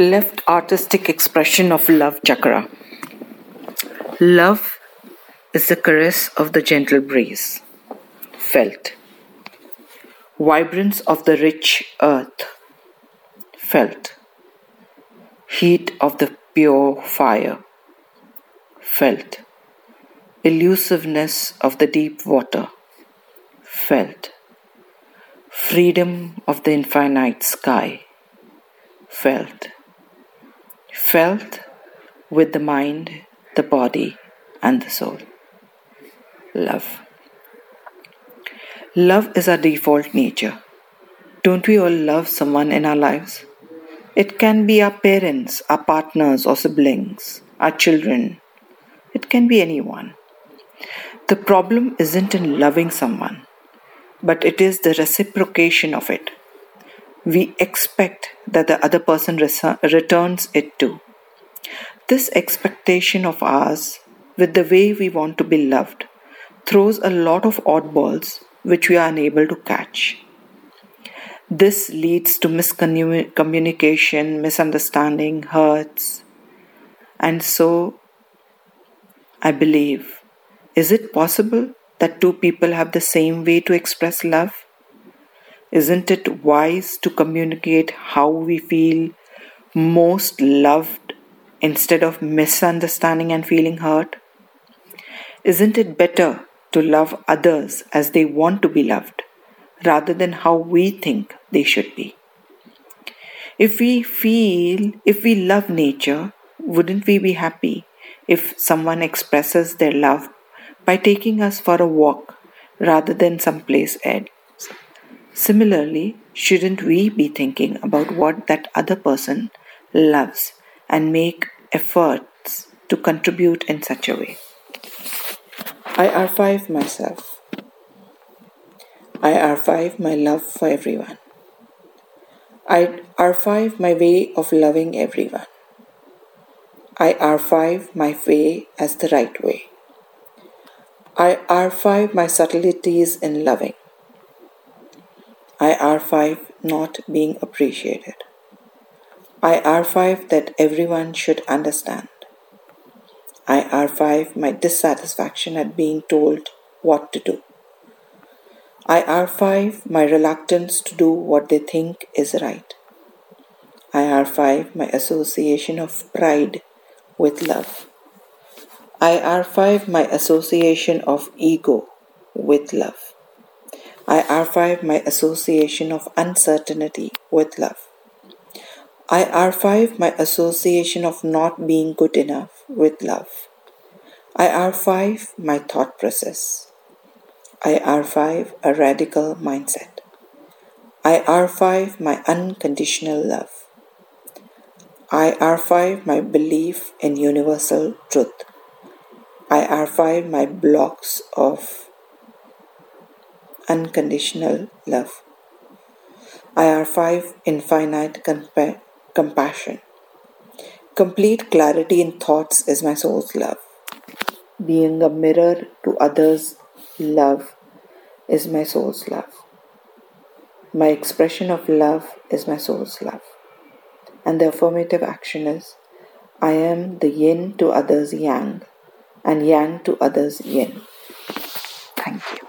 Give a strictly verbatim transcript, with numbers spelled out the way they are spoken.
left artistic expression of love chakra. Love is the caress of the gentle breeze, felt. Vibrance of the rich earth, felt. Heat of the pure fire, felt. Elusiveness of the deep water, felt. Freedom of the infinite sky, felt. Felt with the mind, the body, and the soul. Love. Love is our default nature. Don't we all love someone in our lives? It can be our parents, our partners or siblings, our children. It can be anyone. The problem isn't in loving someone, but it is the reciprocation of it. We expect that the other person res- returns it too. This expectation of ours with the way we want to be loved throws a lot of oddballs which we are unable to catch. This leads to miscommunication, misunderstanding, hurts. And so, I believe, is it possible that two people have the same way to express love? Isn't it wise to communicate how we feel most loved instead of misunderstanding and feeling hurt? Isn't it better to love others as they want to be loved, rather than how we think they should be? If we feel, if we love nature, wouldn't we be happy if someone expresses their love by taking us for a walk rather than someplace else? Similarly, shouldn't we be thinking about what that other person loves and make efforts to contribute in such a way? I archive myself. I archive my love for everyone. I archive my way of loving everyone. I archive my way as the right way. I archive my subtleties in loving. I archive not being appreciated. I archive that everyone should understand. I archive my dissatisfaction at being told what to do. I archive my reluctance to do what they think is right. I archive my association of pride with love. I archive my association of ego with love. I archive my association of uncertainty with love. I archive my association of not being good enough with love. I archive my thought process. I archive a radical mindset. I archive my unconditional love. I archive my belief in universal truth. I archive my blocks of unconditional love. I archive infinite compa- compassion. Complete clarity in thoughts is my soul's love. Being a mirror to others' love is my soul's love. My expression of love is my soul's love. And the affirmative action is, I am the yin to others' yang, and yang to others' yin. Thank you.